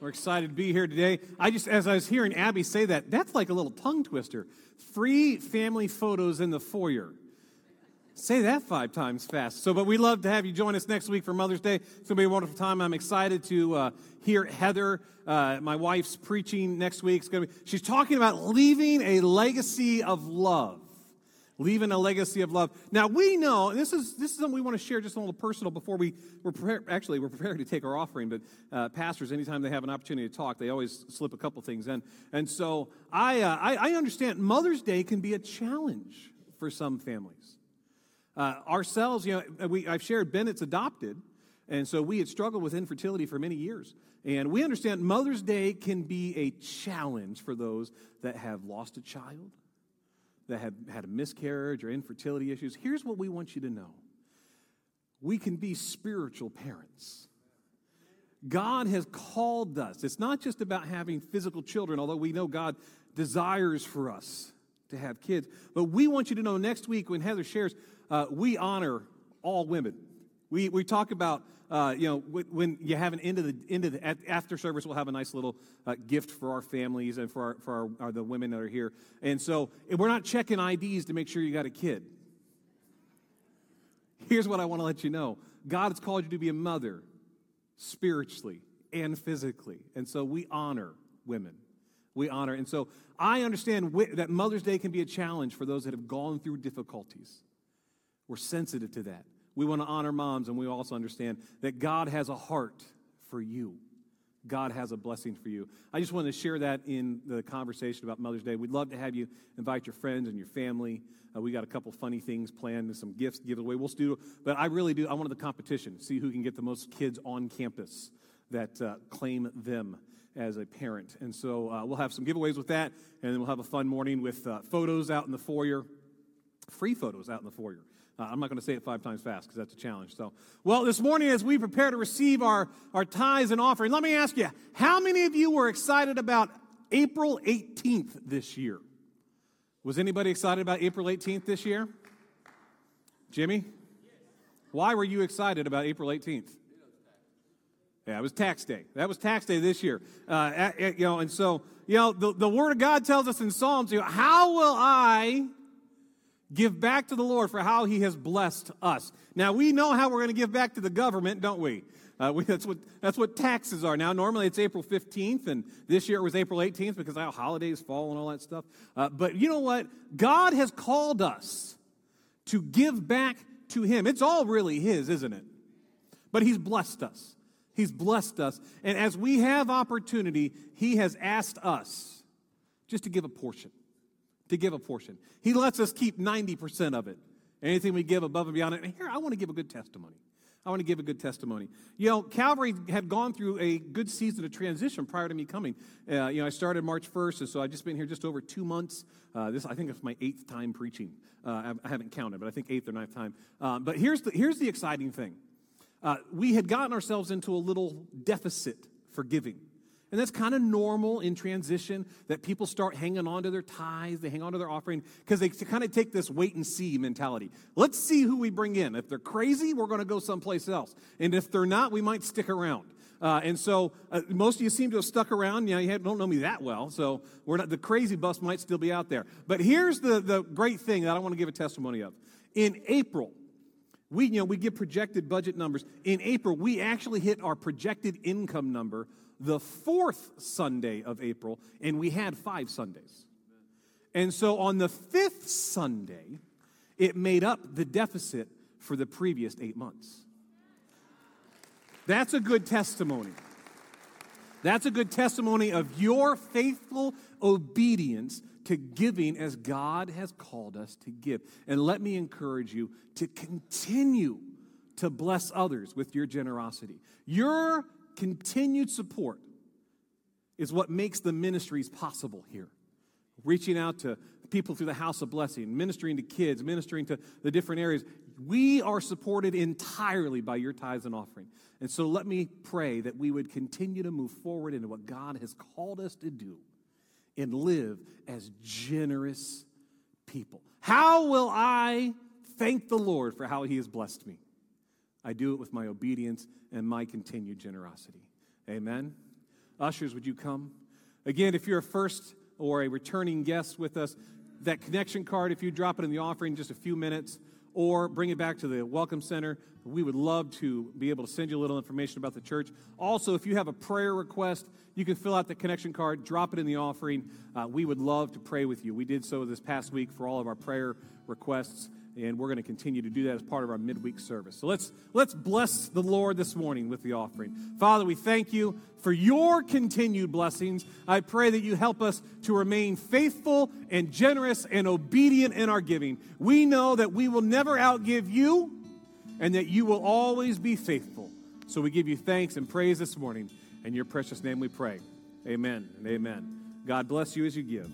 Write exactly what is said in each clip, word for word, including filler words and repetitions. We're excited to be here today. I just, as I was hearing Abby say that, that's like a little tongue twister. Free family photos in the foyer. Say that five times fast. So, but we love to have you join us next week for Mother's Day. It's going to be a wonderful time. I'm excited to uh, hear Heather, uh, my wife's preaching next week. It's going to be, she's talking about leaving a legacy of love. Leaving a legacy of love. Now, we know, this is this is something we want to share just a little personal before we, we're prepared, actually, we're prepared to take our offering, but uh, pastors, anytime they have an opportunity to talk, they always slip a couple things in. And so I, uh, I, I understand Mother's Day can be a challenge for some families. Uh, ourselves, you know, we I've shared Bennett's adopted, and so we had struggled with infertility for many years. And we understand Mother's Day can be a challenge for those that have lost a child, that have had a miscarriage or infertility issues. Here's what we want you to know. We can be spiritual parents. God has called us. It's not just about having physical children, although we know God desires for us to have kids. But we want you to know next week when Heather shares, uh, we honor all women. We we talk about, uh, you know, when you have an end of the, end of the after service, we'll have a nice little uh, gift for our families and for our, for our, our, the women that are here. And so we're not checking I Ds to make sure you got a kid. Here's what I want to let you know. God has called you to be a mother spiritually and physically. And so we honor women. We honor. And so I understand that Mother's Day can be a challenge for those that have gone through difficulties. We're sensitive to that. We want to honor moms, and we also understand that God has a heart for you. God has a blessing for you. I just wanted to share that in the conversation about Mother's Day. We'd love to have you invite your friends and your family. Uh, we got a couple funny things planned and some gifts to give away. We'll do, but I really do. I wanted the competition, see who can get the most kids on campus that uh, claim them as a parent. And so uh, we'll have some giveaways with that, and then we'll have a fun morning with uh, photos out in the foyer, free photos out in the foyer. Uh, I'm not going to say it five times fast because that's a challenge. So, well, this morning as we prepare to receive our, our tithes and offering, let me ask you, how many of you were excited about April eighteenth this year? Was anybody excited about April eighteenth this year? Jimmy? Why were you excited about April eighteenth? Yeah, it was tax day. That was tax day this year. Uh, at, at, you know, and so, you know, the, the Word of God tells us in Psalms, you know, how will I give back to the Lord for how he has blessed us. Now, we know how we're going to give back to the government, don't we? Uh, we that's what that's what taxes are. Now, normally it's April fifteenth, and this year it was April eighteenth because how holidays fall and all that stuff. Uh, but you know what? God has called us to give back to him. It's all really his, isn't it? But he's blessed us. He's blessed us. And as we have opportunity, he has asked us just to give a portion. To give a portion. He lets us keep ninety percent of it. Anything we give above and beyond it. And here, I want to give a good testimony. I want to give a good testimony. You know, Calvary had gone through a good season of transition prior to me coming. Uh, you know, I started March first, and so I've just been here just over two months. Uh, this, I think, it's my eighth time preaching. Uh, I haven't counted, but I think eighth or ninth time. Um, but here's the here's the exciting thing. Uh, we had gotten ourselves into a little deficit for giving. And that's kind of normal in transition that people start hanging on to their tithes, they hang on to their offering, because they kind of take this wait and see mentality. Let's see who we bring in. If they're crazy, we're going to go someplace else. And if they're not, we might stick around. Uh, and so uh, most of you seem to have stuck around. You know, you don't know me that well, so we're not, the crazy bus might still be out there. But here's the, the great thing that I want to give a testimony of. In April, we you know we get projected budget numbers. In April, we actually hit our projected income number the fourth Sunday of April, and we had five Sundays. And so on the fifth Sunday, it made up the deficit for the previous eight months. That's a good testimony. That's a good testimony of your faithful obedience to giving as God has called us to give. And let me encourage you to continue to bless others with your generosity. Your continued support is what makes the ministries possible here. Reaching out to people through the House of Blessing, ministering to kids, ministering to the different areas. We are supported entirely by your tithes and offering. And so let me pray that we would continue to move forward into what God has called us to do and live as generous people. How will I thank the Lord for how he has blessed me? I do it with my obedience and my continued generosity. Amen. Ushers, would you come? Again, if you're a first or a returning guest with us, that connection card, if you drop it in the offering in just a few minutes or bring it back to the Welcome Center, we would love to be able to send you a little information about the church. Also, if you have a prayer request, you can fill out the connection card, drop it in the offering. Uh, we would love to pray with you. We did so this past week for all of our prayer requests, and we're going to continue to do that as part of our midweek service. So let's let's bless the Lord this morning with the offering. Father, we thank you for your continued blessings. I pray that you help us to remain faithful and generous and obedient in our giving. We know that we will never outgive you and that you will always be faithful. So we give you thanks and praise this morning. In your precious name we pray. Amen and amen. God bless you as you give.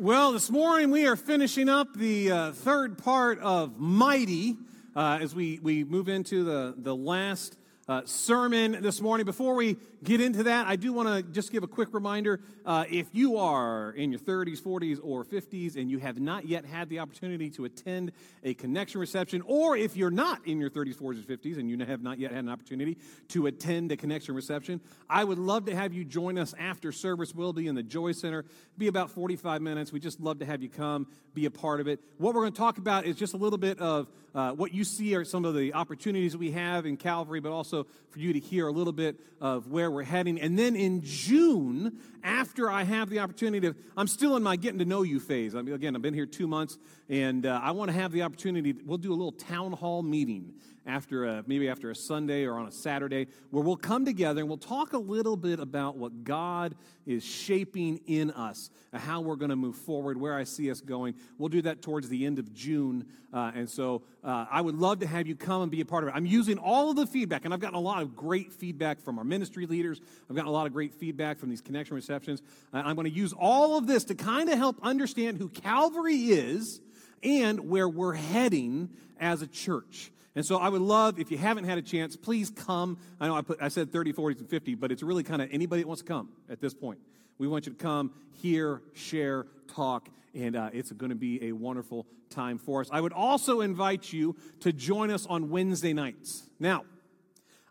Well, this morning we are finishing up the uh, third part of Mighty uh, as we, we move into the, the last uh, sermon this morning. Before we get into that, I do want to just give a quick reminder. Uh, if you are in your thirties, forties, or fifties and you have not yet had the opportunity to attend a connection reception, or if you're not in your thirties, forties, or fifties and you have not yet had an opportunity to attend a connection reception, I would love to have you join us after service. We'll be in the Joy Center. It'll be about forty-five minutes. We just love to have you come, be a part of it. What we're going to talk about is just a little bit of uh, what you see are some of the opportunities we have in Calvary, but also for you to hear a little bit of where we're heading. And then in June, after I have the opportunity to, I'm still in my getting to know you phase. I mean, again, I've been here two months, and uh, I want to have the opportunity. We'll do a little town hall meeting after a, maybe after a Sunday or on a Saturday, where we'll come together and we'll talk a little bit about what God is shaping in us, how we're going to move forward, where I see us going. We'll do that towards the end of June, uh, and so uh, I would love to have you come and be a part of it. I'm using all of the feedback, and I've gotten a lot of great feedback from our ministry leaders. I've gotten a lot of great feedback from these connection receptions. Uh, I'm going to use all of this to kind of help understand who Calvary is and where we're heading as a church. And so I would love, if you haven't had a chance, please come. I know I put I said thirty, forty, and fifty, but it's really kind of anybody that wants to come at this point. We want you to come, hear, share, talk, and uh, it's going to be a wonderful time for us. I would also invite you to join us on Wednesday nights. Now,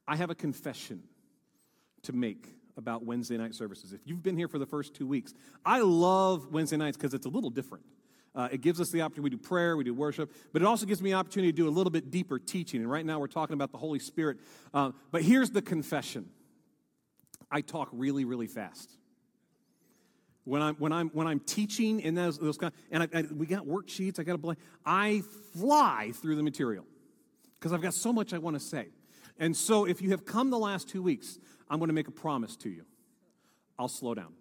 I have a confession to make about Wednesday night services. If you've been here for the first two weeks, I love Wednesday nights because it's a little different. Uh, it gives us the opportunity. We do prayer, we do worship, but it also gives me an opportunity to do a little bit deeper teaching. And right now we're talking about the Holy Spirit. Uh, but here's the confession. I talk really, really fast. When I'm when I'm when I'm teaching in those those kind, and I, I, we got worksheets, I got a blank. I fly through the material because I've got so much I want to say. And so, if you have come the last two weeks, I'm going to make a promise to you. I'll slow down.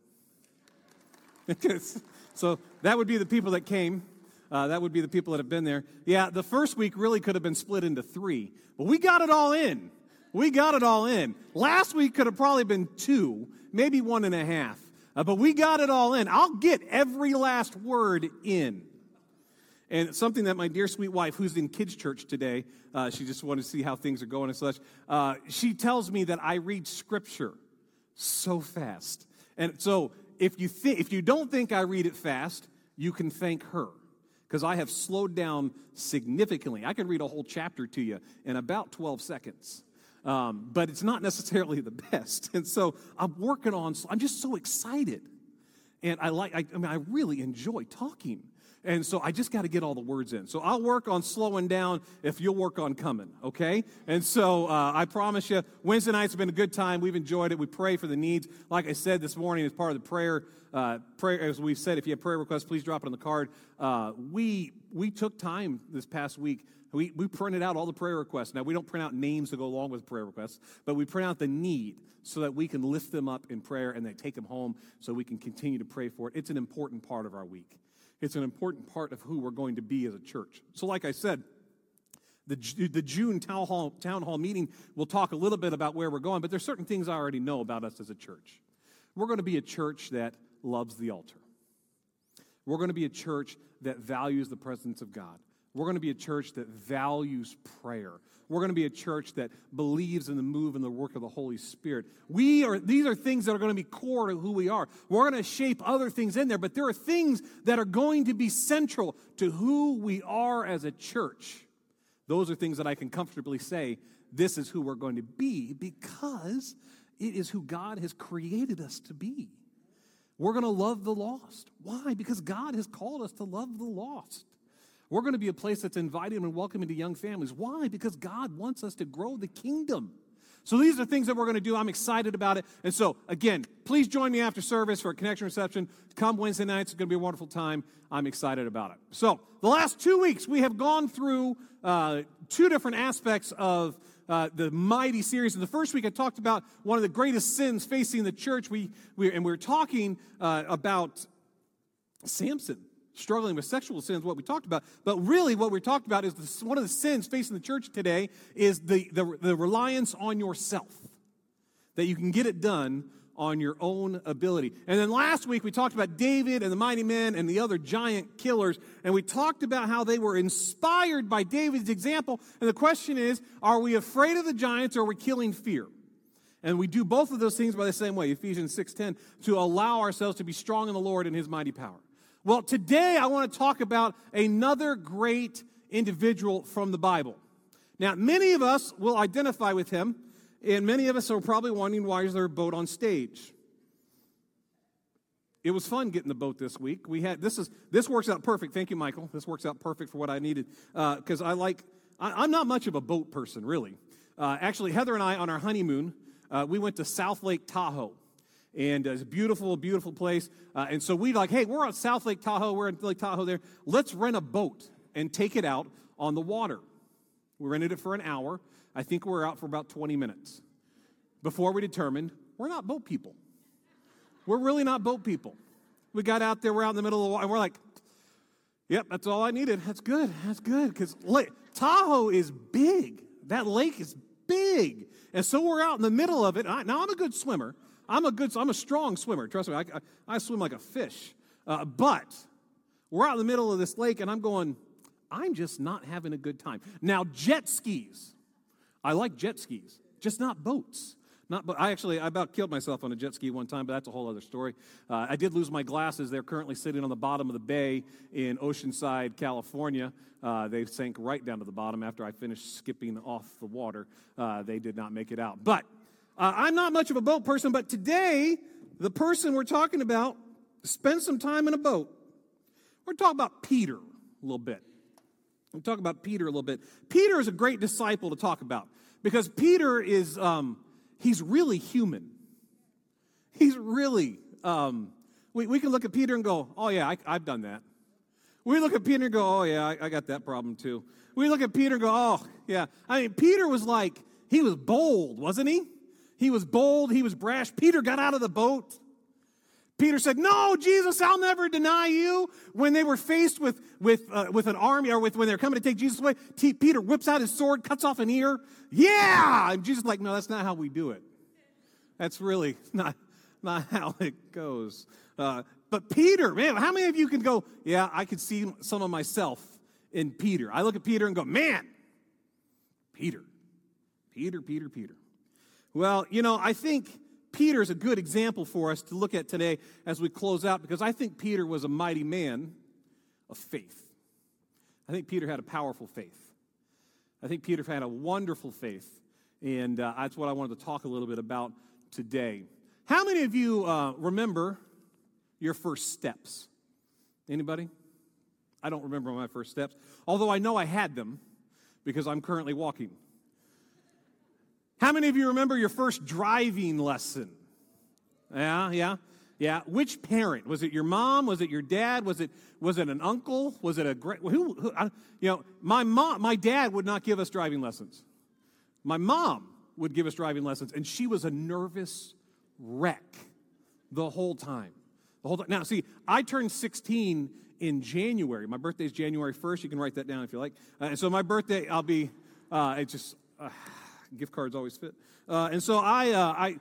So that would be the people that came. Uh, that would be the people that have been there. Yeah, the first week really could have been split into three, but we got it all in. We got it all in. Last week could have probably been two, maybe one and a half, uh, but we got it all in. I'll get every last word in. And something that my dear sweet wife, who's in kids' church today, uh, she just wanted to see how things are going and such, uh, she tells me that I read Scripture so fast. And so if you th- if you don't think I read it fast, you can thank her, because I have slowed down significantly. I can read a whole chapter to you in about twelve seconds. Um, but it's not necessarily the best. And so I'm working on, I'm just so excited. And I like, I, I mean, I really enjoy talking. And so I just got to get all the words in. So I'll work on slowing down if you'll work on coming, okay? And so uh, I promise you, Wednesday night's been a good time. We've enjoyed it. We pray for the needs. Like I said this morning, as part of the prayer, uh, prayer as we've said, if you have prayer requests, please drop it on the card. Uh, we we took time this past week. We, we printed out all the prayer requests. Now, we don't print out names to go along with prayer requests, but we print out the need so that we can lift them up in prayer and they take them home so we can continue to pray for it. It's an important part of our week. It's an important part of who we're going to be as a church. So like I said, the, the June town hall, town hall meeting, we'll talk a little bit about where we're going, but there's certain things I already know about us as a church. We're going to be a church that loves the altar. We're going to be a church that values the presence of God. We're going to be a church that values prayer. We're going to be a church that believes in the move and the work of the Holy Spirit. We are; these are things that are going to be core to who we are. We're going to shape other things in there, but there are things that are going to be central to who we are as a church. Those are things that I can comfortably say, this is who we're going to be, because it is who God has created us to be. We're going to love the lost. Why? Because God has called us to love the lost. We're going to be a place that's inviting and welcoming to young families. Why? Because God wants us to grow the kingdom. So these are things that we're going to do. I'm excited about it. And so, again, please join me after service for a connection reception. Come Wednesday nights. It's going to be a wonderful time. I'm excited about it. So the last two weeks, we have gone through uh, two different aspects of Uh, the Mighty series. In the first week, I talked about one of the greatest sins facing the church. We, we and we were talking uh, about Samson struggling with sexual sins, what we talked about. But really, what we talked about is this, one of the sins facing the church today is the, the the reliance on yourself, that you can get it done on your own ability. And then last week we talked about David and the mighty men and the other giant killers, and we talked about how they were inspired by David's example. And the question is, are we afraid of the giants or are we killing fear? And we do both of those things by the same way, Ephesians six ten, to allow ourselves to be strong in the Lord and his mighty power. Well, today I want to talk about another great individual from the Bible. Now, many of us will identify with him, and many of us are probably wondering, why is there a boat on stage? It was fun getting the boat this week. We had this is this works out perfect. Thank you, Michael. This works out perfect for what I needed because uh, I like I, I'm not much of a boat person, really. Uh, actually, Heather and I on our honeymoon uh, we went to South Lake Tahoe, and uh, it's a beautiful, beautiful place. Uh, and so we like, hey, we're on South Lake Tahoe. We're in Lake Tahoe there. Let's rent a boat and take it out on the water. We rented it for an hour. I think we were out for about twenty minutes before we determined we're not boat people. We're really not boat people. We got out there, we're out in the middle of the water, and we're like, yep, that's all I needed. That's good, that's good, because Tahoe is big. That lake is big. And so we're out in the middle of it. I, now, I'm a good swimmer. I'm a good, I'm a strong swimmer. Trust me, I, I, I swim like a fish. Uh, but we're out in the middle of this lake, and I'm going, I'm just not having a good time. Now, jet skis. I like jet skis, just not boats. Not, but I actually I about killed myself on a jet ski one time, but that's a whole other story. Uh, I did lose my glasses. They're currently sitting on the bottom of the bay in Oceanside, California. Uh, they sank right down to the bottom after I finished skipping off the water. Uh, they did not make it out. But uh, I'm not much of a boat person, but today the person we're talking about spent some time in a boat. We're talking about Peter a little bit. We'll talk about Peter a little bit. Peter is a great disciple to talk about because Peter is, um, he's really human. He's really, um, we, we can look at Peter and go, oh, yeah, I, I've done that. We look at Peter and go, oh, yeah, I, I got that problem too. We look at Peter and go, oh, yeah. I mean, Peter was like, he was bold, wasn't he? He was bold. He was brash. Peter got out of the boat. Peter said, no, Jesus, I'll never deny you. When they were faced with with uh, with an army, or with when they're coming to take Jesus away, T- Peter whips out his sword, cuts off an ear. Yeah! And Jesus is like, no, that's not how we do it. That's really not, not how it goes. Uh, but Peter, man, how many of you can go, yeah, I could see some of myself in Peter. I look at Peter and go, man, Peter, Peter, Peter, Peter. Well, you know, I think Peter is a good example for us to look at today as we close out, because I think Peter was a mighty man of faith. I think Peter had a powerful faith. I think Peter had a wonderful faith, and uh, that's what I wanted to talk a little bit about today. How many of you uh, remember your first steps? Anybody? I don't remember my first steps, although I know I had them because I'm currently walking. How many of you remember your first driving lesson? Yeah, yeah, yeah. Which parent? Was it your mom? Was it your dad? Was it was it an uncle? Was it a great? Who? who I, you know, my mom, my dad would not give us driving lessons. My mom would give us driving lessons, and she was a nervous wreck the whole time. The whole time. Now, see, I turned sixteen in January. My birthday is January first. You can write that down if you like. Uh, and so my birthday, I'll be. Uh, it just. Uh, Gift cards always fit, uh, and so I, uh, I,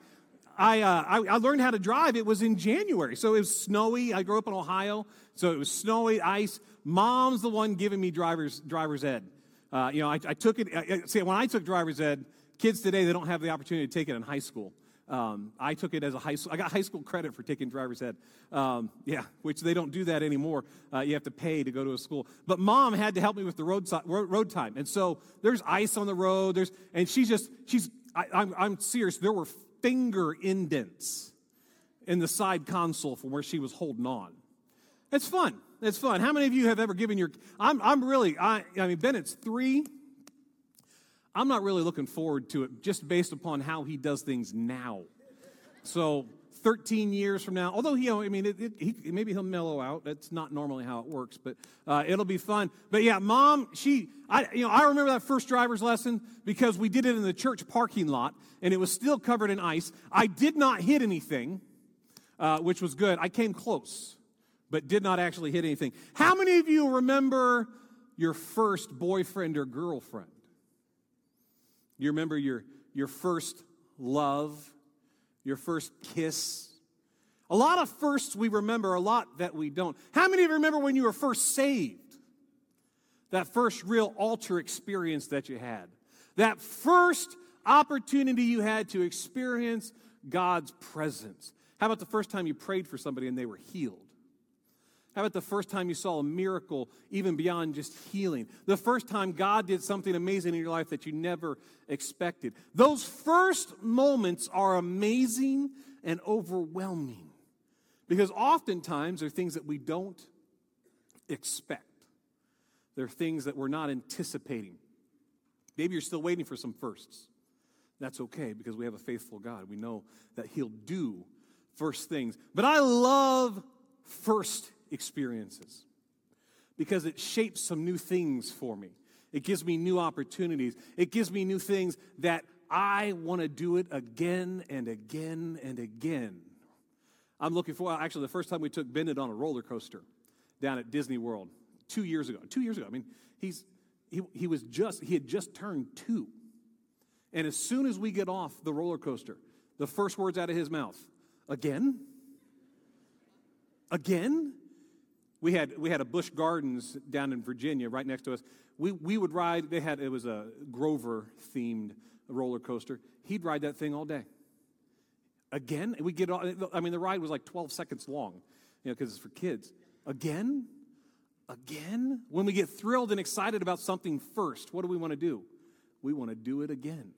I, uh, I, I learned how to drive. It was in January, so it was snowy. I grew up in Ohio, so it was snowy, ice. Mom's the one giving me driver's driver's ed. Uh, you know, I, I took it. I, see, when I took driver's ed, kids today they don't have the opportunity to take it in high school. Um, I took it as a high school. I got high school credit for taking driver's ed. Um, yeah, which they don't do that anymore. Uh, you have to pay to go to a school. But mom had to help me with the road so- road time, and so there's ice on the road. There's and she's just she's. I, I'm I'm serious. There were finger indents in the side console from where she was holding on. It's fun. It's fun. How many of you have ever given your? I'm I'm really I I mean Bennett's three. I'm not really looking forward to it just based upon how he does things now. So thirteen years from now, although he, I mean, it, it, he, maybe he'll mellow out. That's not normally how it works, but uh, it'll be fun. But yeah, mom, she, I, you know, I remember that first driver's lesson because we did it in the church parking lot and it was still covered in ice. I did not hit anything, uh, which was good. I came close, but did not actually hit anything. How many of you remember your first boyfriend or girlfriend? You remember your your first love, your first kiss. A lot of firsts we remember, a lot that we don't. How many of you remember when you were first saved? That first real altar experience that you had. That first opportunity you had to experience God's presence. How about the first time you prayed for somebody and they were healed? How about the first time you saw a miracle even beyond just healing? The first time God did something amazing in your life that you never expected. Those first moments are amazing and overwhelming because oftentimes they're things that we don't expect. They're things that we're not anticipating. Maybe you're still waiting for some firsts. That's okay because we have a faithful God. We know that he'll do first things. But I love first experiences because it shapes some new things for me. It gives me new opportunities. It gives me new things that I want to do it again and again and again. I'm looking for, actually, the first time we took Bennett on a roller coaster down at Disney World two years ago. Two years ago. I mean, he's he he was just, he had just turned two. And as soon as we get off the roller coaster, the first words out of his mouth, again? Again? We had we had a Busch Gardens down in Virginia right next to us. We we would ride, they had, it was a Grover-themed roller coaster. He'd ride that thing all day. Again? We get I mean, the ride was like twelve seconds long, you know, because it's for kids. Again? Again? When we get thrilled and excited about something first, what do we want to do? We want to do it again.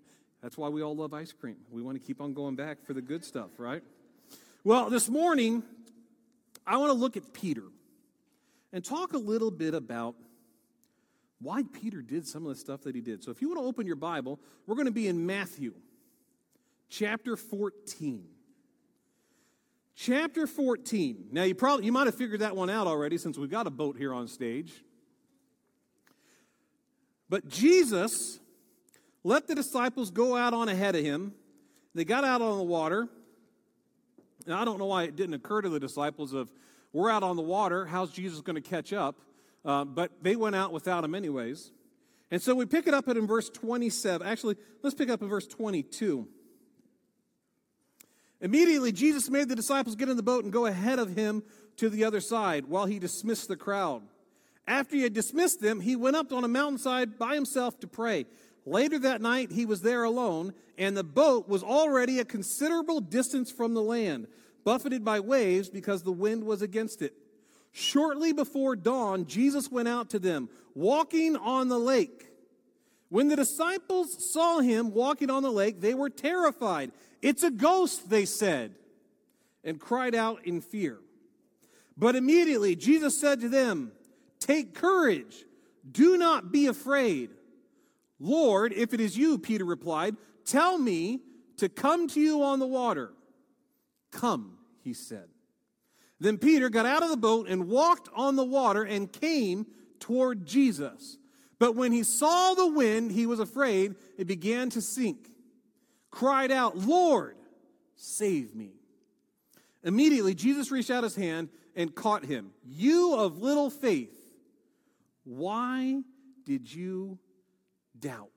That's why we all love ice cream. We want to keep on going back for the good stuff, right? Well, this morning, I want to look at Peter and talk a little bit about why Peter did some of the stuff that he did. So if you want to open your Bible, we're going to be in Matthew chapter fourteen. Chapter fourteen. Now, you probably you might have figured that one out already since we've got a boat here on stage. But Jesus let the disciples go out on ahead of him. They got out on the water. Now, I don't know why it didn't occur to the disciples of, we're out on the water, how's Jesus going to catch up? Uh, but they went out without him anyways. And so we pick it up in verse twenty-seven. Actually, let's pick up in verse twenty-two. Immediately, Jesus made the disciples get in the boat and go ahead of him to the other side while he dismissed the crowd. After he had dismissed them, he went up on a mountainside by himself to pray. Later that night, he was there alone, and the boat was already a considerable distance from the land, buffeted by waves because the wind was against it. Shortly before dawn, Jesus went out to them, walking on the lake. When the disciples saw him walking on the lake, they were terrified. It's a ghost, they said, and cried out in fear. But immediately Jesus said to them, "Take courage, do not be afraid." "Lord, if it is you," Peter replied, "tell me to come to you on the water." "Come," he said. Then Peter got out of the boat and walked on the water and came toward Jesus. But when he saw the wind, he was afraid. It began to sink. Cried out, "Lord, save me." Immediately, Jesus reached out his hand and caught him. "You of little faith, why did you doubt?"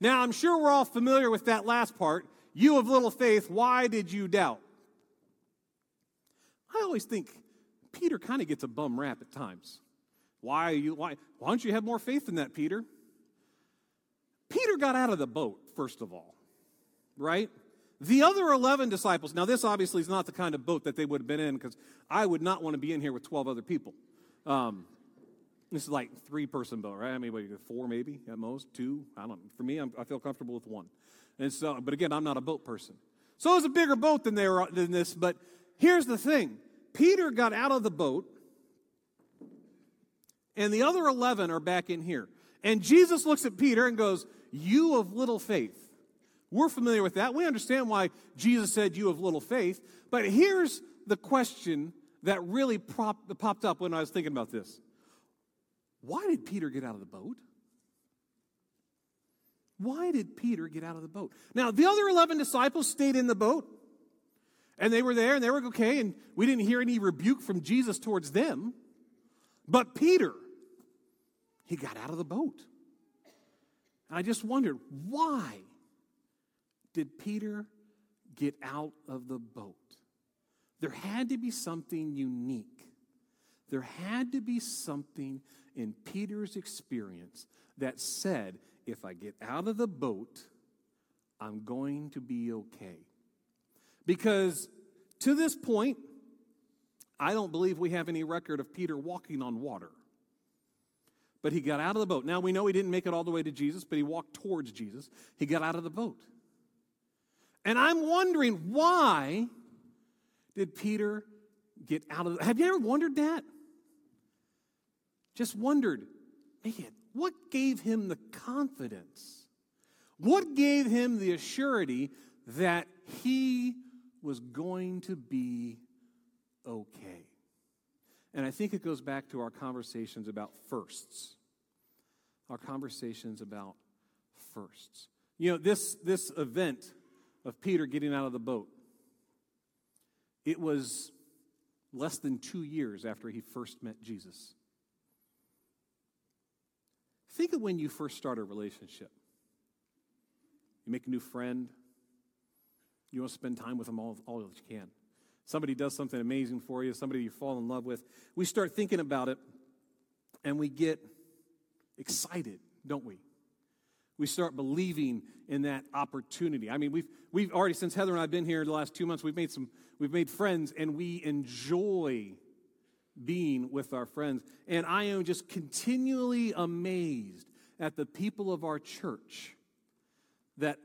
Now, I'm sure we're all familiar with that last part. You of little faith, why did you doubt? I always think Peter kind of gets a bum rap at times. Why are you why why don't you have more faith than that, Peter? Peter got out of the boat, first of all, right? The other eleven disciples, now this obviously is not the kind of boat that they would have been in because I would not want to be in here with twelve other people. Um This is like three-person boat, right? I mean, what, four maybe at most, two. I don't know. For me, I'm, I feel comfortable with one. And so, but again, I'm not a boat person. So it was a bigger boat than they were than this. But here's the thing: Peter got out of the boat, and the other eleven are back in here. And Jesus looks at Peter and goes, "You of little faith." We're familiar with that. We understand why Jesus said, "You of little faith." But here's the question that really popped, popped up when I was thinking about this. Why did Peter get out of the boat? Why did Peter get out of the boat? Now, the other eleven disciples stayed in the boat, and they were there, and they were okay, and we didn't hear any rebuke from Jesus towards them. But Peter, he got out of the boat. And I just wondered, why did Peter get out of the boat. There had to be something unique. There had to be something in Peter's experience that said, if I get out of the boat, I'm going to be okay. Because to this point, I don't believe we have any record of Peter walking on water. But he got out of the boat. Now, we know he didn't make it all the way to Jesus, but he walked towards Jesus. He got out of the boat. And I'm wondering, why did Peter get out of the boat? Have you ever wondered that? Just wondered, man, what gave him the confidence? What gave him the assurity that he was going to be okay? And I think it goes back to our conversations about firsts. Our conversations about firsts. You know, this, this event of Peter getting out of the boat, it was less than two years after he first met Jesus. Think of when you first start a relationship. You make a new friend. You want to spend time with them all, all that you can. Somebody does something amazing for you, somebody you fall in love with. We start thinking about it, and we get excited, don't we? We start believing in that opportunity. I mean, we've we've already, since Heather and I have been here the last two months, we've made some we've made friends, and we enjoy being with our friends. And I am just continually amazed at the people of our church that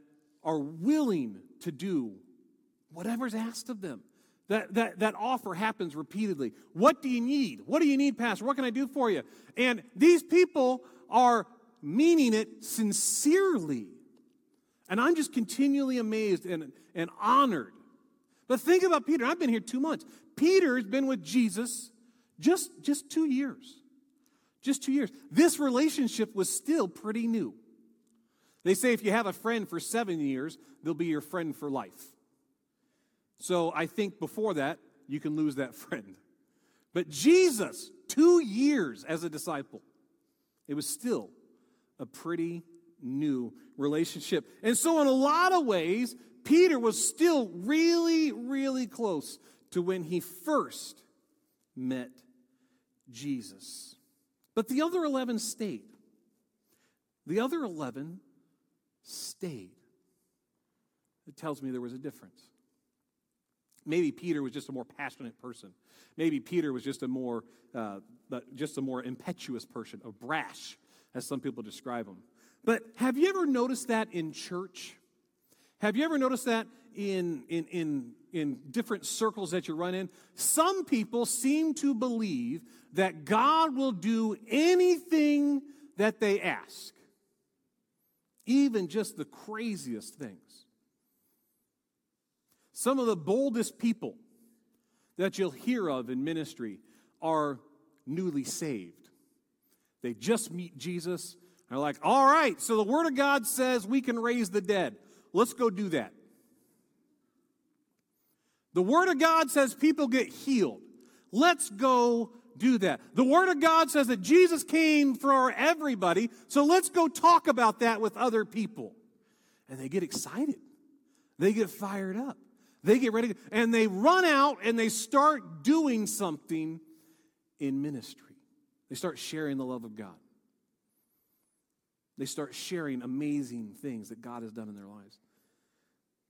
are willing to do whatever's asked of them. That, that that offer happens repeatedly. What do you need? What do you need, Pastor? What can I do for you? And these people are meaning it sincerely. And I'm just continually amazed and, and honored. But think about Peter. I've been here two months. Peter's been with Jesus just, just two years. Just two years. This relationship was still pretty new. They say if you have a friend for seven years, they'll be your friend for life. So I think before that, you can lose that friend. But Jesus, two years as a disciple, it was still a pretty new relationship. And so in a lot of ways, Peter was still really, really close to when he first met Jesus. But the other eleven stayed. The other eleven stayed. It tells me there was a difference. Maybe Peter was just a more passionate person. Maybe Peter was just a more uh, just a more impetuous person, a brash, as some people describe him. But have you ever noticed that in church? Have you ever noticed that in in in in different circles that you run in? Some people seem to believe that God will do anything that they ask, even just the craziest things. Some of the boldest people that you'll hear of in ministry are newly saved. They just meet Jesus and are like, all right, so the Word of God says we can raise the dead. Let's go do that. The Word of God says people get healed. Let's go do that. The Word of God says that Jesus came for everybody, so let's go talk about that with other people. And they get excited. They get fired up. They get ready, and they run out, and they start doing something in ministry. They start sharing the love of God. They start sharing amazing things that God has done in their lives.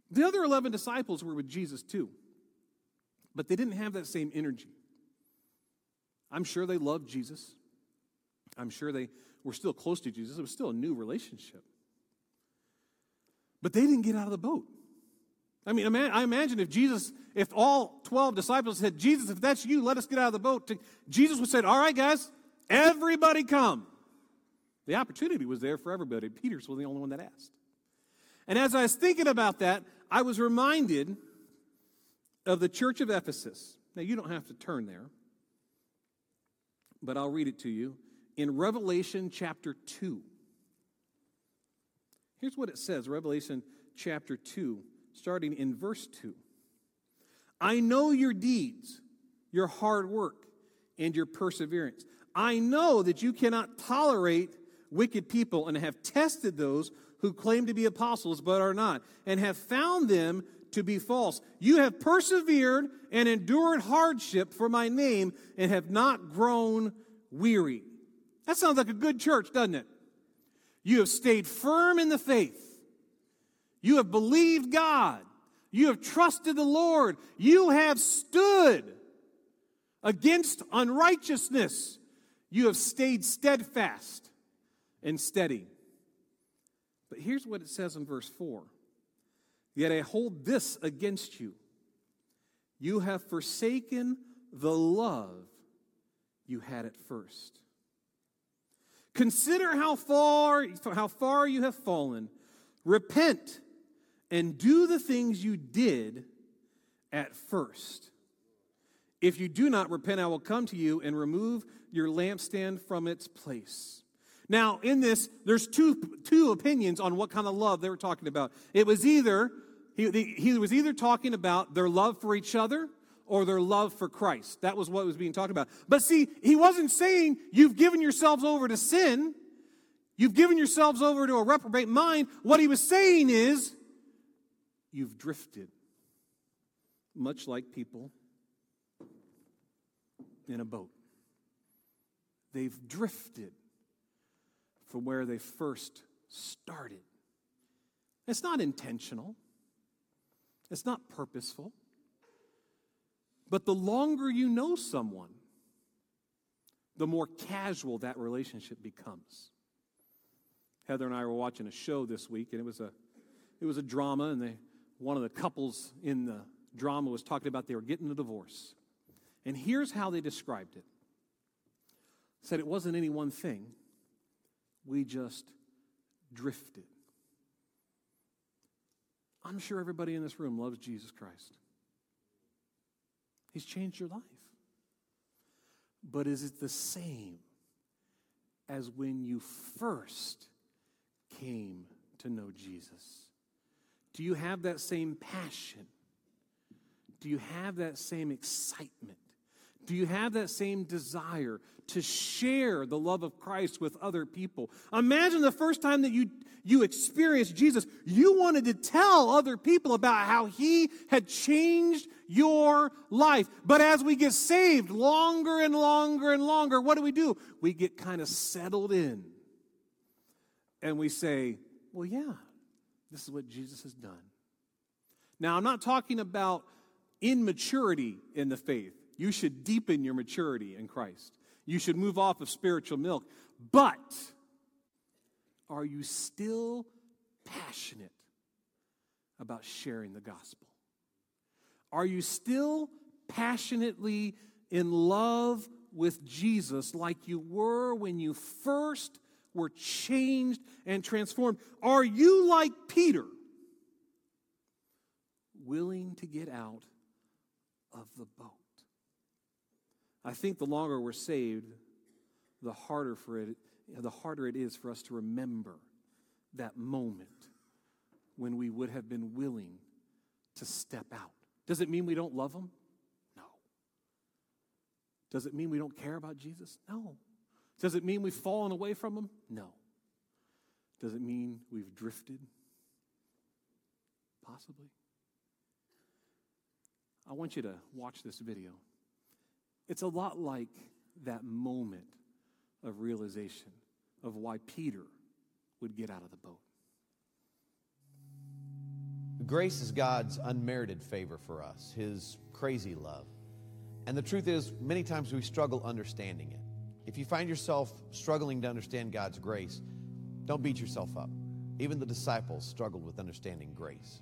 The other eleven disciples were with Jesus too, but they didn't have that same energy. I'm sure they loved Jesus. I'm sure they were still close to Jesus. It was still a new relationship. But they didn't get out of the boat. I mean, I imagine if Jesus, if all twelve disciples said, Jesus, if that's you, let us get out of the boat. Jesus would say, all right, guys, everybody come. The opportunity was there for everybody. Peter's was the only one that asked. And as I was thinking about that, I was reminded of the church of Ephesus. Now, you don't have to turn there, but I'll read it to you. In Revelation chapter two. Here's what it says, Revelation chapter two. Starting in verse two. I know your deeds, your hard work, and your perseverance. I know that you cannot tolerate wicked people and have tested those who claim to be apostles but are not, and have found them to be false. You have persevered and endured hardship for my name and have not grown weary. That sounds like a good church, doesn't it? You have stayed firm in the faith. You have believed God. You have trusted the Lord. You have stood against unrighteousness. You have stayed steadfast and steady. But here's what it says in verse four. Yet I hold this against you. You have forsaken the love you had at first. Consider how far, how far you have fallen. Repent and do the things you did at first. If you do not repent, I will come to you and remove your lampstand from its place. Now, in this, there's two two opinions on what kind of love they were talking about. It was either he, he was either talking about their love for each other or their love for Christ. That was what was being talked about. But see, he wasn't saying you've given yourselves over to sin. You've given yourselves over to a reprobate mind. What he was saying is you've drifted, much like people in a boat. They've drifted from where they first started. It's not intentional. It's not purposeful. But the longer you know someone, the more casual that relationship becomes. Heather and I were watching a show this week, and it was a it was a drama, and they, one of the couples in the drama was talking about they were getting a divorce. And here's how they described it. Said it wasn't any one thing. We just drifted. I'm sure everybody in this room loves Jesus Christ. He's changed your life. But is it the same as when you first came to know Jesus? Do you have that same passion? Do you have that same excitement? Do you have that same desire to share the love of Christ with other people? Imagine the first time that you, you experienced Jesus, you wanted to tell other people about how he had changed your life. But as we get saved longer and longer and longer, what do we do? We get kind of settled in. And we say, well, yeah, this is what Jesus has done. Now, I'm not talking about immaturity in the faith. You should deepen your maturity in Christ. You should move off of spiritual milk. But are you still passionate about sharing the gospel? Are you still passionately in love with Jesus like you were when you first were changed and transformed? Are you like Peter, willing to get out of the boat? I think the longer we're saved, the harder for it, the harder it is for us to remember that moment when we would have been willing to step out. Does it mean we don't love him? No. Does it mean we don't care about Jesus? No. Does it mean we've fallen away from him? No. Does it mean we've drifted? Possibly. I want you to watch this video. It's a lot like that moment of realization of why Peter would get out of the boat. Grace is God's unmerited favor for us, his crazy love. And the truth is, many times we struggle understanding it. If you find yourself struggling to understand God's grace, don't beat yourself up. Even the disciples struggled with understanding grace.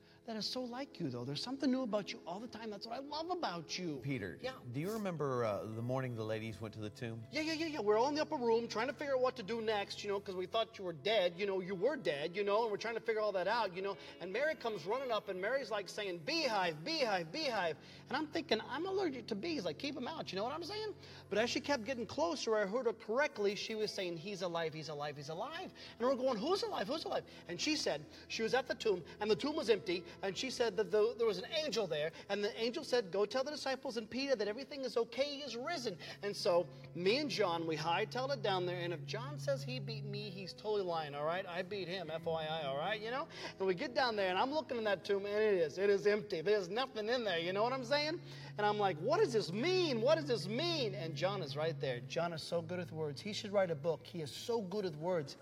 That is so like you, though. There's something new about you all the time. That's what I love about you. Peter, yeah. Do you remember uh, the morning the ladies went to the tomb? Yeah, yeah, yeah, yeah. We're all in the upper room trying to figure out what to do next, you know, because we thought you were dead. You know, you were dead, you know, and we're trying to figure all that out, you know. And Mary comes running up, and Mary's like saying, beehive, beehive, beehive. And I'm thinking, I'm allergic to bees. Like, keep them out. You know what I'm saying? But as she kept getting closer, I heard her correctly. She was saying, he's alive, he's alive, he's alive. And we're going, who's alive, who's alive? And she said she was at the tomb, and the tomb was empty. And she said that the, there was an angel there. And the angel said, go tell the disciples and Peter that everything is okay. He is risen. And so me and John, we hightailed it down there. And if John says he beat me, he's totally lying, all right? I beat him, F Y I, all right, you know? And we get down there, and I'm looking in that tomb, and it is. It is empty. There's nothing in there, you know what I'm saying? And I'm like, what does this mean? What does this mean? And John is right there. John is so good with words. He should write a book. He is so good with words.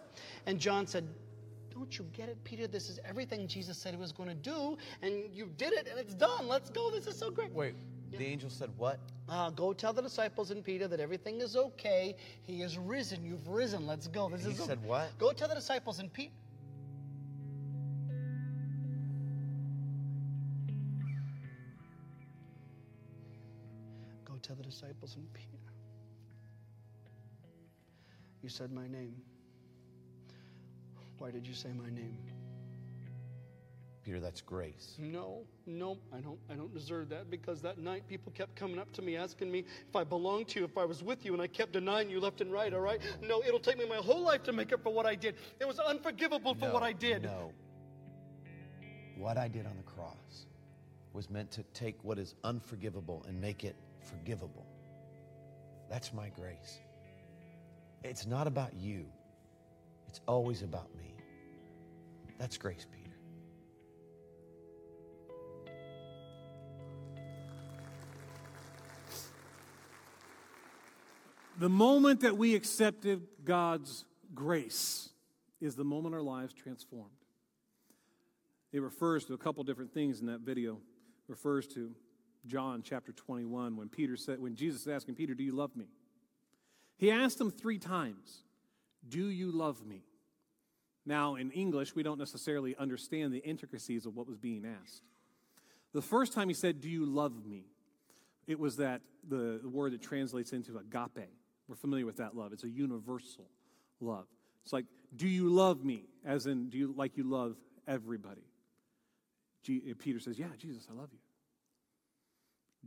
And John said, don't you get it, Peter? This is everything Jesus said he was going to do, and you did it, and it's done. Let's go. This is so great. Wait, yeah. The angel said what? Uh, go tell the disciples and Peter that everything is okay. He is risen. You've risen. Let's go. This he is. He said okay. What? Go tell the disciples and Peter. Go tell the disciples and Peter. You said my name. Why did you say my name? Peter, that's grace. No, no, I don't I don't deserve that, because that night people kept coming up to me asking me if I belonged to you, if I was with you, and I kept denying you left and right, all right? No, it'll take me my whole life to make up for what I did. It was unforgivable for no, what I did. No, what I did on the cross was meant to take what is unforgivable and make it forgivable. That's my grace. It's not about you. It's always about me. That's grace, Peter. The moment that we accepted God's grace is the moment our lives transformed. It refers to a couple different things in that video. It refers to John chapter twenty-one when Peter said, when Jesus is asking Peter, do you love me? He asked him three times. Do you love me? Now, in English, we don't necessarily understand the intricacies of what was being asked. The first time he said, do you love me? It was that the word that translates into agape. We're familiar with that love. It's a universal love. It's like, do you love me? As in, do you like you love everybody? G- Peter says, yeah, Jesus, I love you.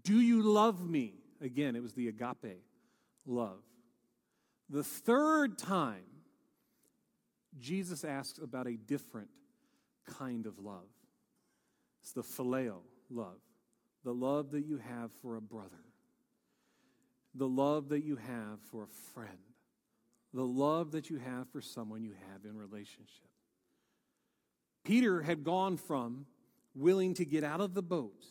Do you love me? Again, it was the agape love. The third time, Jesus asks about a different kind of love. It's the phileo love, the love that you have for a brother, the love that you have for a friend, the love that you have for someone you have in relationship. Peter had gone from willing to get out of the boat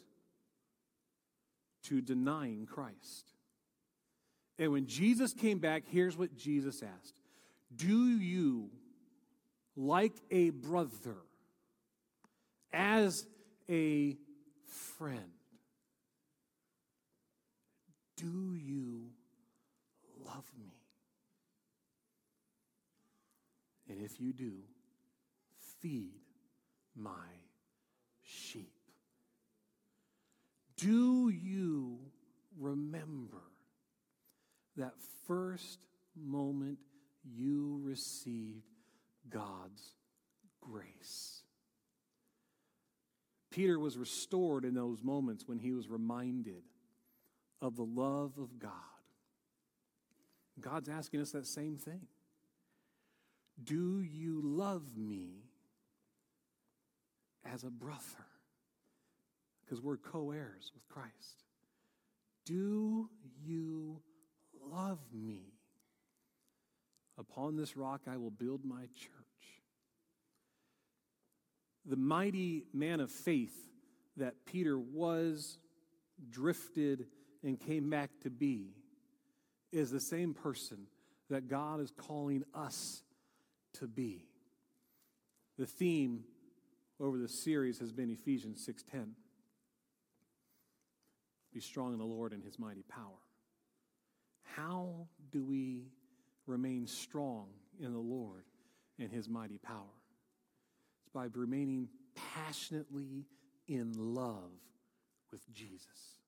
to denying Christ. And when Jesus came back, here's what Jesus asked. Do you, like a brother, as a friend, do you love me? And if you do, feed my sheep. Do you remember that first moment you received God's grace? Peter was restored in those moments when he was reminded of the love of God. God's asking us that same thing. Do you love me as a brother? Because we're co-heirs with Christ. Do you love me? Upon this rock I will build my church. the mighty man of faith that Peter was, drifted, and came back to be is the same person that God is calling us to be. The theme over the series has been Ephesians six ten. Be strong in the Lord and his mighty power. How do we remain strong in the Lord and his mighty power? It's by remaining passionately in love with Jesus.